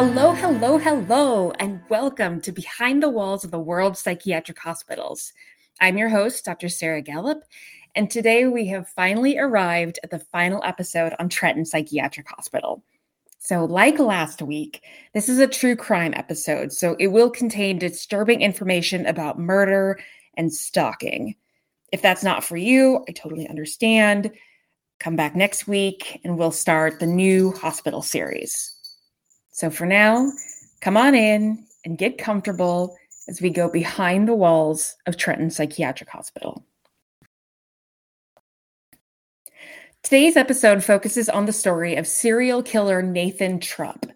Hello, hello, hello, and welcome to Behind the Walls of the World's Psychiatric Hospitals. I'm your host, Dr. Sarah Gallup, and today we have finally arrived at the final episode on Trenton Psychiatric Hospital. So, like last week, this is a true crime episode, so it will contain disturbing information about murder and stalking. If that's not for you, I totally understand. Come back next week, and we'll start the new hospital series. So for now, come on in and get comfortable as we go behind the walls of Trenton Psychiatric Hospital. Today's episode focuses on the story of serial killer Nathan Trupp.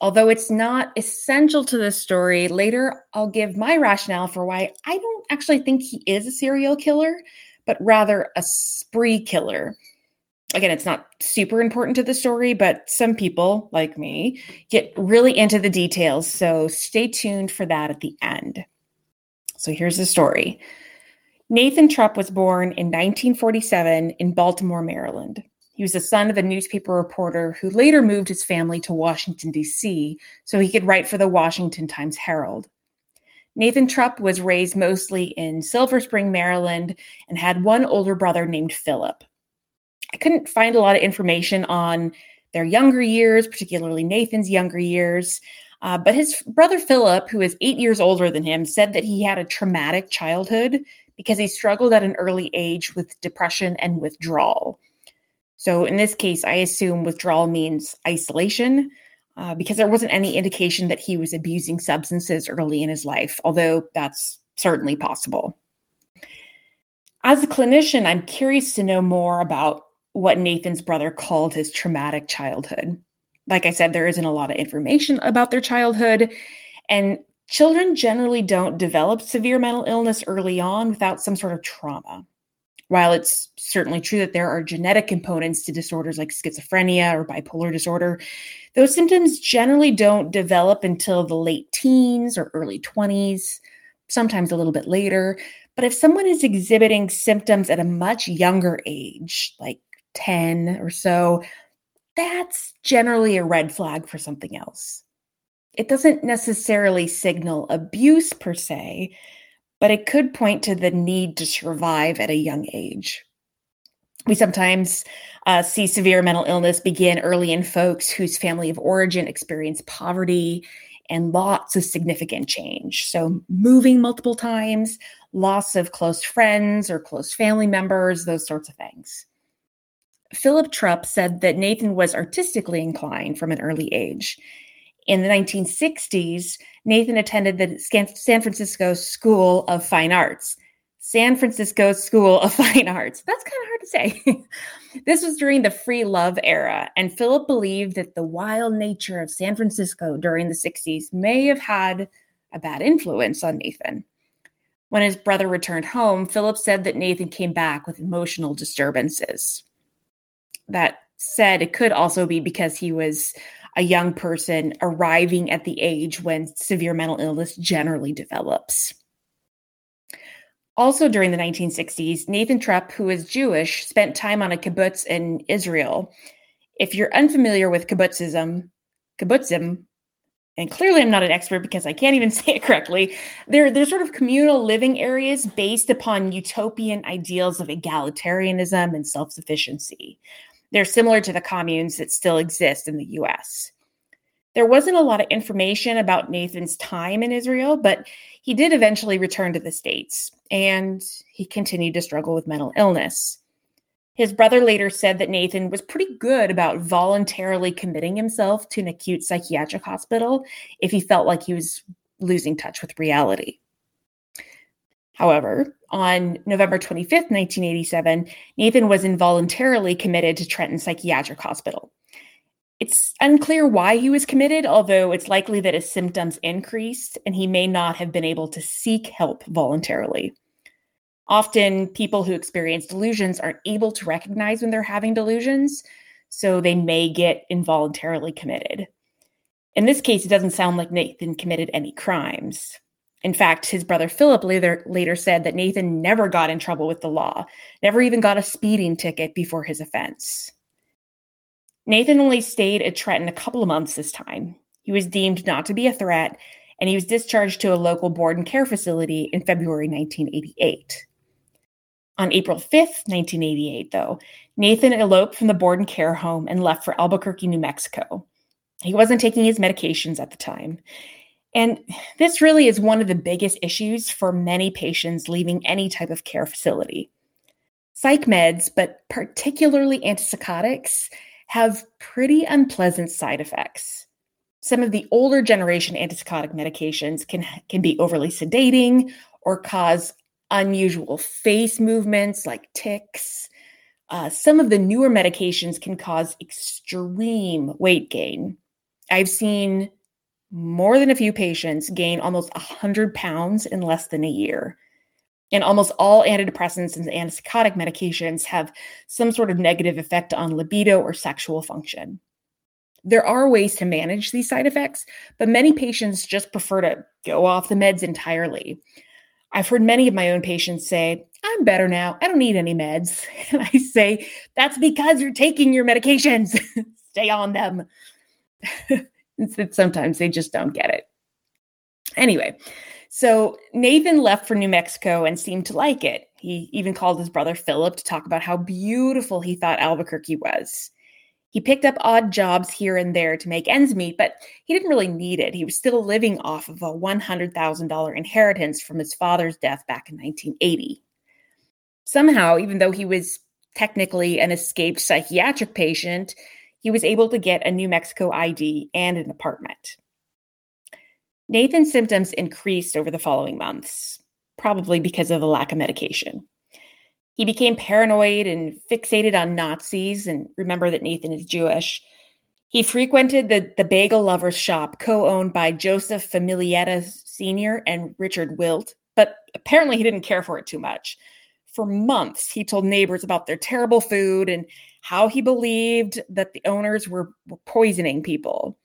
Although it's not essential to this story, later I'll give my rationale for why I don't actually think he is a serial killer, but rather a spree killer. Again, it's not super important to the story, but some people, like me, get really into the details, so stay tuned for that at the end. So here's the story. Nathan Trupp was born in 1947 in Baltimore, Maryland. He was the son of a newspaper reporter who later moved his family to Washington, D.C., so he could write for the Washington Times Herald. Nathan Trupp was raised mostly in Silver Spring, Maryland, and had one older brother named Philip. I couldn't find a lot of information on their younger years, particularly Nathan's younger years, but his brother Philip, who is 8 years older than him, said that he had a traumatic childhood because he struggled at an early age with depression and withdrawal. So in this case, I assume withdrawal means isolation, because there wasn't any indication that he was abusing substances early in his life, although that's certainly possible. As a clinician, I'm curious to know more about what Nathan's brother called his traumatic childhood. Like I said, there isn't a lot of information about their childhood, and children generally don't develop severe mental illness early on without some sort of trauma. While it's certainly true that there are genetic components to disorders like schizophrenia or bipolar disorder, those symptoms generally don't develop until the late teens or early 20s, sometimes a little bit later. But if someone is exhibiting symptoms at a much younger age, like 10 or so, that's generally a red flag for something else. It doesn't necessarily signal abuse per se, but it could point to the need to survive at a young age. We sometimes see severe mental illness begin early in folks whose family of origin experienced poverty and lots of significant change. So moving multiple times, loss of close friends or close family members, those sorts of things. Philip Trupp said that Nathan was artistically inclined from an early age. In the 1960s, Nathan attended the San Francisco School of Fine Arts. San Francisco School of Fine Arts. That's kind of hard to say. This was during the free love era, and Philip believed that the wild nature of San Francisco during the 60s may have had a bad influence on Nathan. When his brother returned home, Philip said that Nathan came back with emotional disturbances. That said, it could also be because he was a young person arriving at the age when severe mental illness generally develops. Also during the 1960s, Nathan Trupp, who is Jewish, spent time on a kibbutz in Israel. If you're unfamiliar with kibbutzim, and clearly I'm not an expert because I can't even say it correctly, they're sort of communal living areas based upon utopian ideals of egalitarianism and self-sufficiency. They're similar to the communes that still exist in the U.S. There wasn't a lot of information about Nathan's time in Israel, but he did eventually return to the States, and he continued to struggle with mental illness. His brother later said that Nathan was pretty good about voluntarily committing himself to an acute psychiatric hospital if he felt like he was losing touch with reality. However, on November 25th, 1987, Nathan was involuntarily committed to Trenton Psychiatric Hospital. It's unclear why he was committed, although it's likely that his symptoms increased and he may not have been able to seek help voluntarily. Often, people who experience delusions aren't able to recognize when they're having delusions, so they may get involuntarily committed. In this case, it doesn't sound like Nathan committed any crimes. In fact, his brother Philip later said that Nathan never got in trouble with the law, never even got a speeding ticket before his offense. Nathan only stayed at Trenton a couple of months this time. He was deemed not to be a threat, and he was discharged to a local board and care facility in February 1988. On April 5th, 1988, though, Nathan eloped from the board and care home and left for Albuquerque, New Mexico. He wasn't taking his medications at the time. And this really is one of the biggest issues for many patients leaving any type of care facility. Psych meds, but particularly antipsychotics, have pretty unpleasant side effects. Some of the older generation antipsychotic medications can be overly sedating or cause unusual face movements like tics. Some of the newer medications can cause extreme weight gain. I've seen more than a few patients gain almost 100 pounds in less than a year. And almost all antidepressants and antipsychotic medications have some sort of negative effect on libido or sexual function. There are ways to manage these side effects, but many patients just prefer to go off the meds entirely. I've heard many of my own patients say, "I'm better now. I don't need any meds." And I say, "That's because you're taking your medications. Stay on them." Sometimes they just don't get it. Anyway, so Nathan left for New Mexico and seemed to like it. He even called his brother Philip to talk about how beautiful he thought Albuquerque was. He picked up odd jobs here and there to make ends meet, but he didn't really need it. He was still living off of a $100,000 inheritance from his father's death back in 1980. Somehow, even though he was technically an escaped psychiatric patient, he was able to get a New Mexico ID and an apartment. Nathan's symptoms increased over the following months, probably because of the lack of medication. He became paranoid and fixated on Nazis, and remember that Nathan is Jewish. He frequented the Bagel Lovers shop co-owned by Joseph Famiglietta Sr. and Richard Wilt, but apparently he didn't care for it too much. For months, he told neighbors about their terrible food and how he believed that the owners were poisoning people.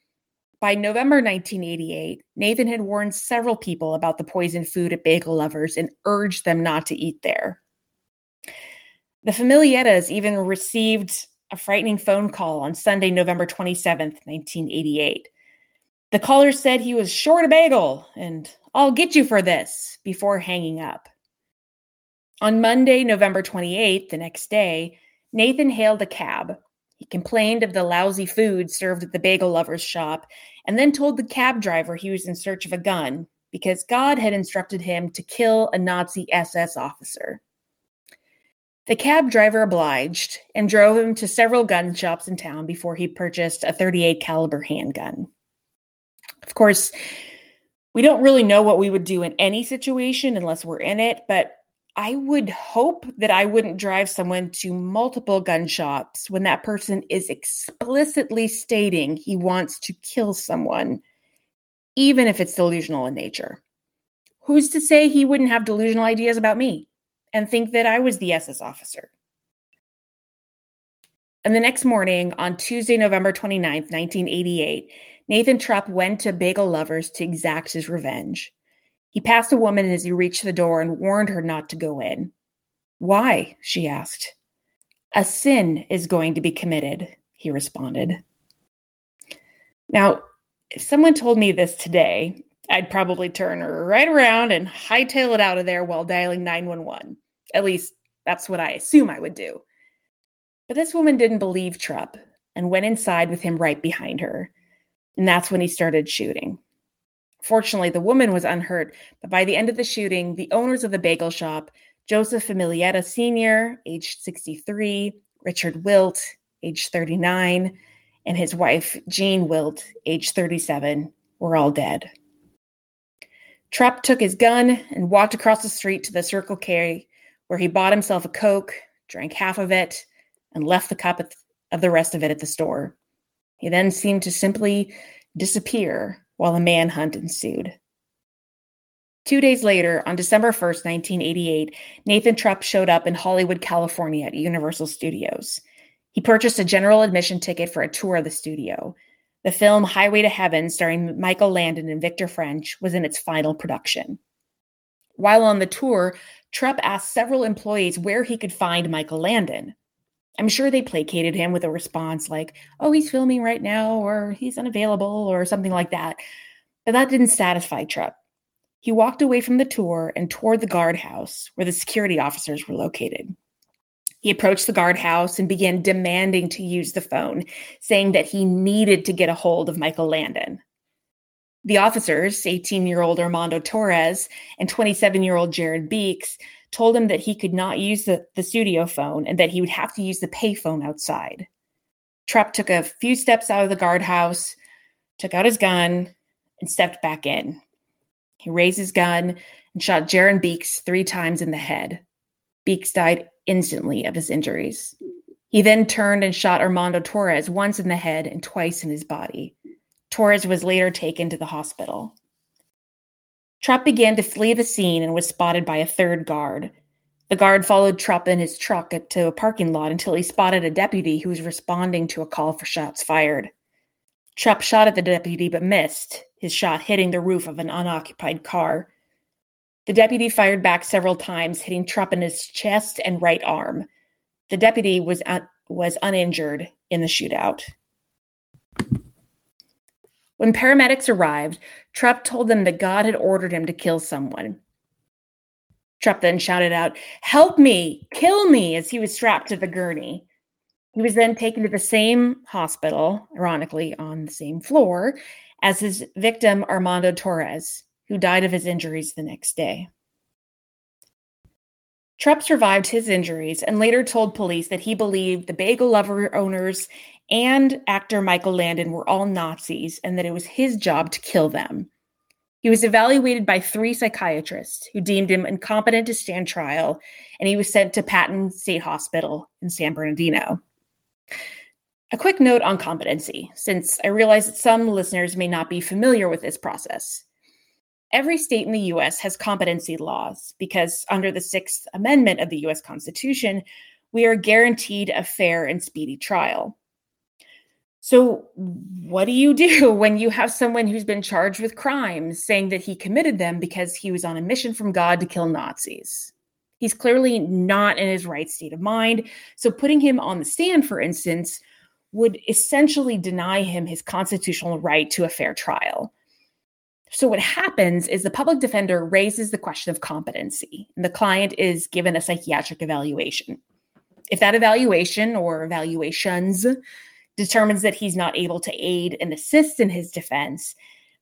By November 1988, Nathan had warned several people about the poisoned food at Bagel Lovers and urged them not to eat there. The Famigliettas even received a frightening phone call on Sunday, November 27th, 1988. The caller said he was short a bagel and "I'll get you for this" before hanging up. On Monday, November 28th, the next day, Nathan hailed a cab. He complained of the lousy food served at the Bagel Lovers shop and then told the cab driver he was in search of a gun because God had instructed him to kill a Nazi SS officer. The cab driver obliged and drove him to several gun shops in town before he purchased a .38 caliber handgun. Of course, we don't really know what we would do in any situation unless we're in it, but I would hope that I wouldn't drive someone to multiple gun shops when that person is explicitly stating he wants to kill someone, even if it's delusional in nature. Who's to say he wouldn't have delusional ideas about me and think that I was the SS officer? And the next morning, on Tuesday, November 29th, 1988, Nathan Trupp went to Bagel Lovers to exact his revenge. He passed a woman as he reached the door and warned her not to go in. "Why?" she asked. "A sin is going to be committed," he responded. Now, if someone told me this today, I'd probably turn right around and hightail it out of there while dialing 911. At least, that's what I assume I would do. But this woman didn't believe Trupp and went inside with him right behind her. And that's when he started shooting. Fortunately, the woman was unhurt, but by the end of the shooting, the owners of the bagel shop, Joseph Famiglietta Sr., aged 63, Richard Wilt, aged 39, and his wife, Jean Wilt, aged 37, were all dead. Trupp took his gun and walked across the street to the Circle K, where he bought himself a Coke, drank half of it, and left the cup of the rest of it at the store. He then seemed to simply disappear while a manhunt ensued. 2 days later, on December 1st, 1988, Nathan Trupp showed up in Hollywood, California at Universal Studios. He purchased a general admission ticket for a tour of the studio. The film Highway to Heaven, starring Michael Landon and Victor French, was in its final production. While on the tour, Trupp asked several employees where he could find Michael Landon. I'm sure they placated him with a response like, oh, he's filming right now, or he's unavailable, or something like that. But that didn't satisfy Trupp. He walked away from the tour and toward the guardhouse where the security officers were located. He approached the guardhouse and began demanding to use the phone, saying that he needed to get a hold of Michael Landon. The officers, 18-year-old Armando Torres and 27-year-old Jared Beeks, told him that he could not use the studio phone and that he would have to use the payphone outside. Trupp took a few steps out of the guardhouse, took out his gun, and stepped back in. He raised his gun and shot Jared Beeks 3 times in the head. Beeks died instantly of his injuries. He then turned and shot Armando Torres once in the head and twice in his body. Torres was later taken to the hospital. Trupp began to flee the scene and was spotted by a third guard. The guard followed Trupp in his truck to a parking lot until he spotted a deputy who was responding to a call for shots fired. Trupp shot at the deputy but missed, his shot hitting the roof of an unoccupied car. The deputy fired back several times, hitting Trupp in his chest and right arm. The deputy was uninjured in the shootout. When paramedics arrived, Trupp told them that God had ordered him to kill someone. Trupp then shouted out, "Help me! Kill me!" as he was strapped to the gurney. He was then taken to the same hospital, ironically on the same floor, as his victim Armando Torres, who died of his injuries the next day. Trupp survived his injuries and later told police that he believed the bagel lover owners and actor Michael Landon were all Nazis and that it was his job to kill them. He was evaluated by 3 psychiatrists who deemed him incompetent to stand trial, and he was sent to Patton State Hospital in San Bernardino. A quick note on competency, since I realize that some listeners may not be familiar with this process. Every state in the U.S. has competency laws because under the 6th Amendment of the U.S. Constitution, we are guaranteed a fair and speedy trial. So what do you do when you have someone who's been charged with crimes saying that he committed them because he was on a mission from God to kill Nazis? He's clearly not in his right state of mind. So putting him on the stand, for instance, would essentially deny him his constitutional right to a fair trial. So what happens is the public defender raises the question of competency, and the client is given a psychiatric evaluation. If that evaluation or evaluations determines that he's not able to aid and assist in his defense,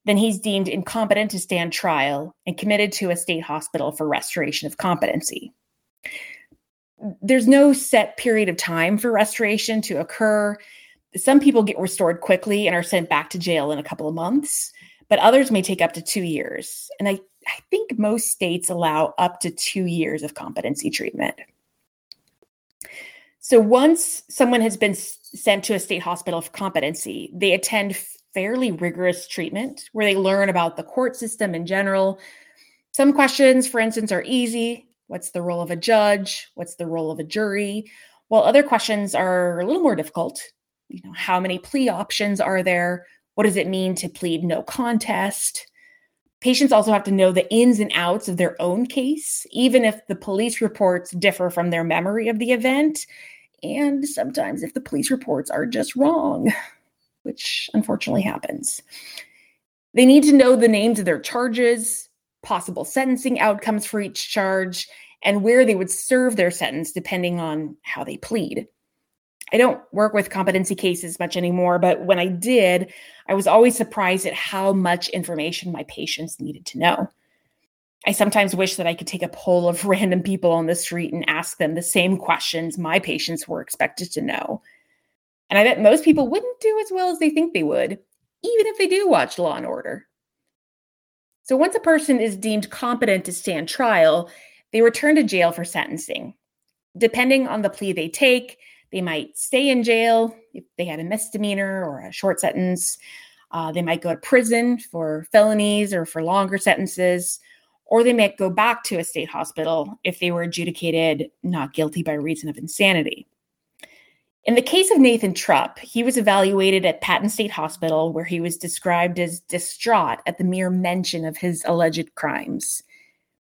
then he's deemed incompetent to stand trial and committed to a state hospital for restoration of competency. There's no set period of time for restoration to occur. Some people get restored quickly and are sent back to jail in a couple of months, but others may take up to 2 years. And I think most states allow up to 2 years of competency treatment. So once someone has been sent to a state hospital for competency, they attend fairly rigorous treatment where they learn about the court system in general. Some questions, for instance, are easy. What's the role of a judge? What's the role of a jury? While other questions are a little more difficult. You know, how many plea options are there? What does it mean to plead no contest? Patients also have to know the ins and outs of their own case, even if the police reports differ from their memory of the event, and sometimes if the police reports are just wrong, which unfortunately happens. They need to know the names of their charges, possible sentencing outcomes for each charge, and where they would serve their sentence depending on how they plead. I don't work with competency cases much anymore, but when I did, I was always surprised at how much information my patients needed to know. I sometimes wish that I could take a poll of random people on the street and ask them the same questions my patients were expected to know. And I bet most people wouldn't do as well as they think they would, even if they do watch Law and Order. So once a person is deemed competent to stand trial, they return to jail for sentencing. Depending on the plea they take, they might stay in jail if they had a misdemeanor or a short sentence. They might go to prison for felonies or for longer sentences, or they might go back to a state hospital if they were adjudicated not guilty by reason of insanity. In the case of Nathan Trupp, he was evaluated at Patton State Hospital, where he was described as distraught at the mere mention of his alleged crimes.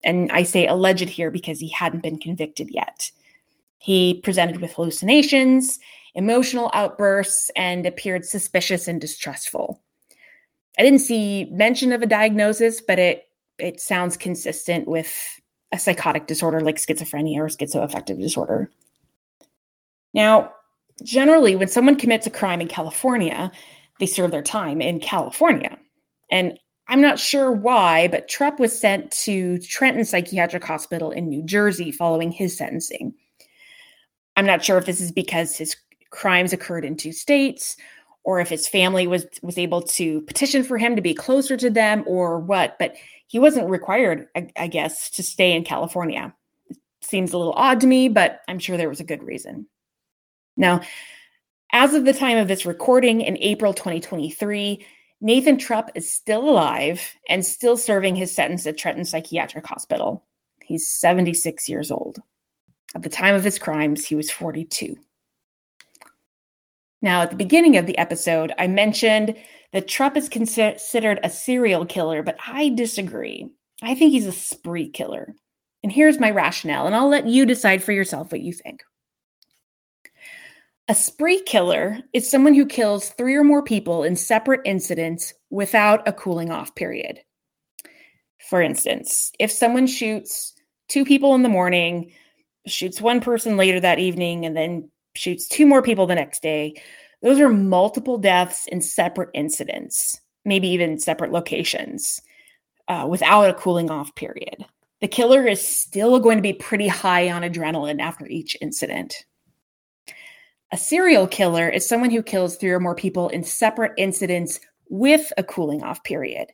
And I say alleged here because he hadn't been convicted yet. He presented with hallucinations, emotional outbursts, and appeared suspicious and distrustful. I didn't see mention of a diagnosis, but it sounds consistent with a psychotic disorder like schizophrenia or schizoaffective disorder. Now, generally, when someone commits a crime in California, they serve their time in California. And I'm not sure why, but Trupp was sent to Trenton Psychiatric Hospital in New Jersey following his sentencing. I'm not sure if this is because his crimes occurred in two states, or if his family was able to petition for him to be closer to them, or what, but he wasn't required, I guess, to stay in California. It seems a little odd to me, but I'm sure there was a good reason. Now, as of the time of this recording in April 2023, Nathan Trupp is still alive and still serving his sentence at Trenton Psychiatric Hospital. He's 76 years old. At the time of his crimes, he was 42. Now, at the beginning of the episode, I mentioned that Trupp is considered a serial killer, but I disagree. I think he's a spree killer. And here's my rationale, and I'll let you decide for yourself what you think. A spree killer is someone who kills three or more people in separate incidents without a cooling off period. For instance, if someone shoots two people in the morning, shoots one person later that evening, and then shoots two more people the next day, those are multiple deaths in separate incidents, maybe even separate locations, without a cooling off period. The killer is still going to be pretty high on adrenaline after each incident. A serial killer is someone who kills three or more people in separate incidents with a cooling off period.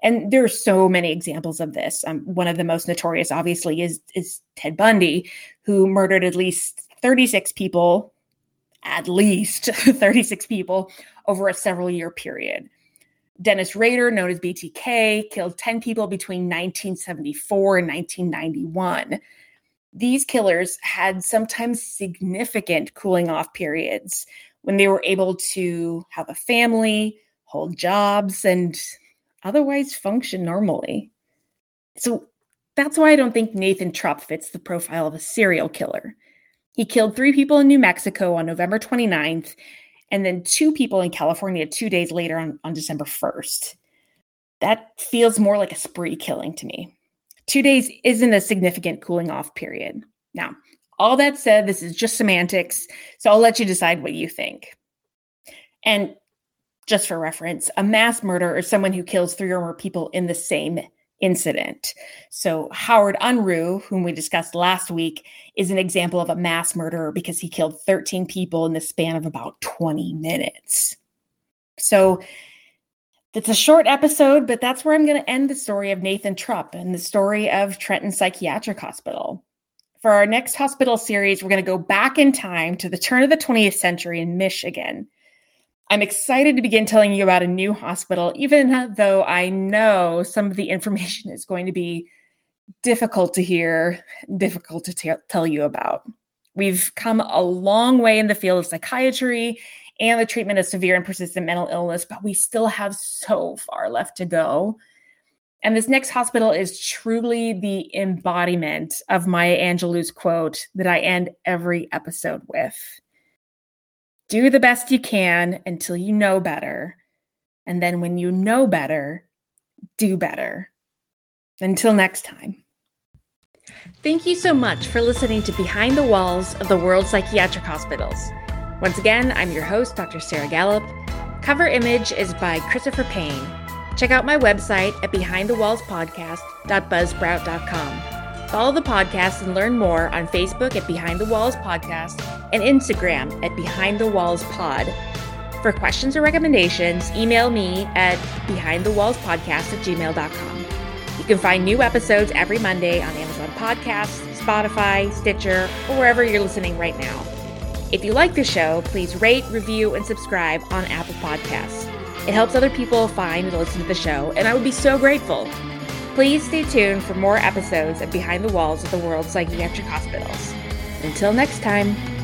And there are so many examples of this. One of the most notorious, obviously, is Ted Bundy, who murdered at least 36 people, over a several-year period. Dennis Rader, known as BTK, killed 10 people between 1974 and 1991. These killers had sometimes significant cooling-off periods when they were able to have a family, hold jobs, and otherwise function normally. So that's why I don't think Nathan Trupp fits the profile of a serial killer. He killed three people in New Mexico on November 29th, and then two people in California 2 days later on December 1st. That feels more like a spree killing to me. 2 days isn't a significant cooling off period. Now, all that said, this is just semantics, so I'll let you decide what you think. And just for reference, a mass murder is someone who kills three or more people in the same incident. So Howard Unruh, whom we discussed last week, is an example of a mass murderer because he killed 13 people in the span of about 20 minutes. So it's a short episode, but that's where I'm going to end the story of Nathan Trupp and the story of Trenton Psychiatric Hospital. For our next hospital series, we're going to go back in time to the turn of the 20th century in Michigan. I'm excited to begin telling you about a new hospital, even though I know some of the information is going to be difficult to hear, difficult to tell you about. We've come a long way in the field of psychiatry and the treatment of severe and persistent mental illness, but we still have so far left to go. And this next hospital is truly the embodiment of Maya Angelou's quote that I end every episode with. Do the best you can until you know better. And then when you know better, do better. Until next time. Thank you so much for listening to Behind the Walls of the World Psychiatric Hospitals. Once again, I'm your host, Dr. Sarah Gallup. Cover image is by Christopher Payne. Check out my website at behindthewallspodcast.buzzsprout.com. Follow the podcast and learn more on Facebook at Behind the Walls Podcast and Instagram at Behind the Walls Pod. For questions or recommendations, email me at behindthewallspodcast@gmail.com. You can find new episodes every Monday on Amazon Podcasts, Spotify, Stitcher, or wherever you're listening right now. If you like the show, please rate, review, and subscribe on Apple Podcasts. It helps other people find and listen to the show, and I would be so grateful. Please stay tuned for more episodes of Behind the Walls of the World Psychiatric Hospitals. Until next time.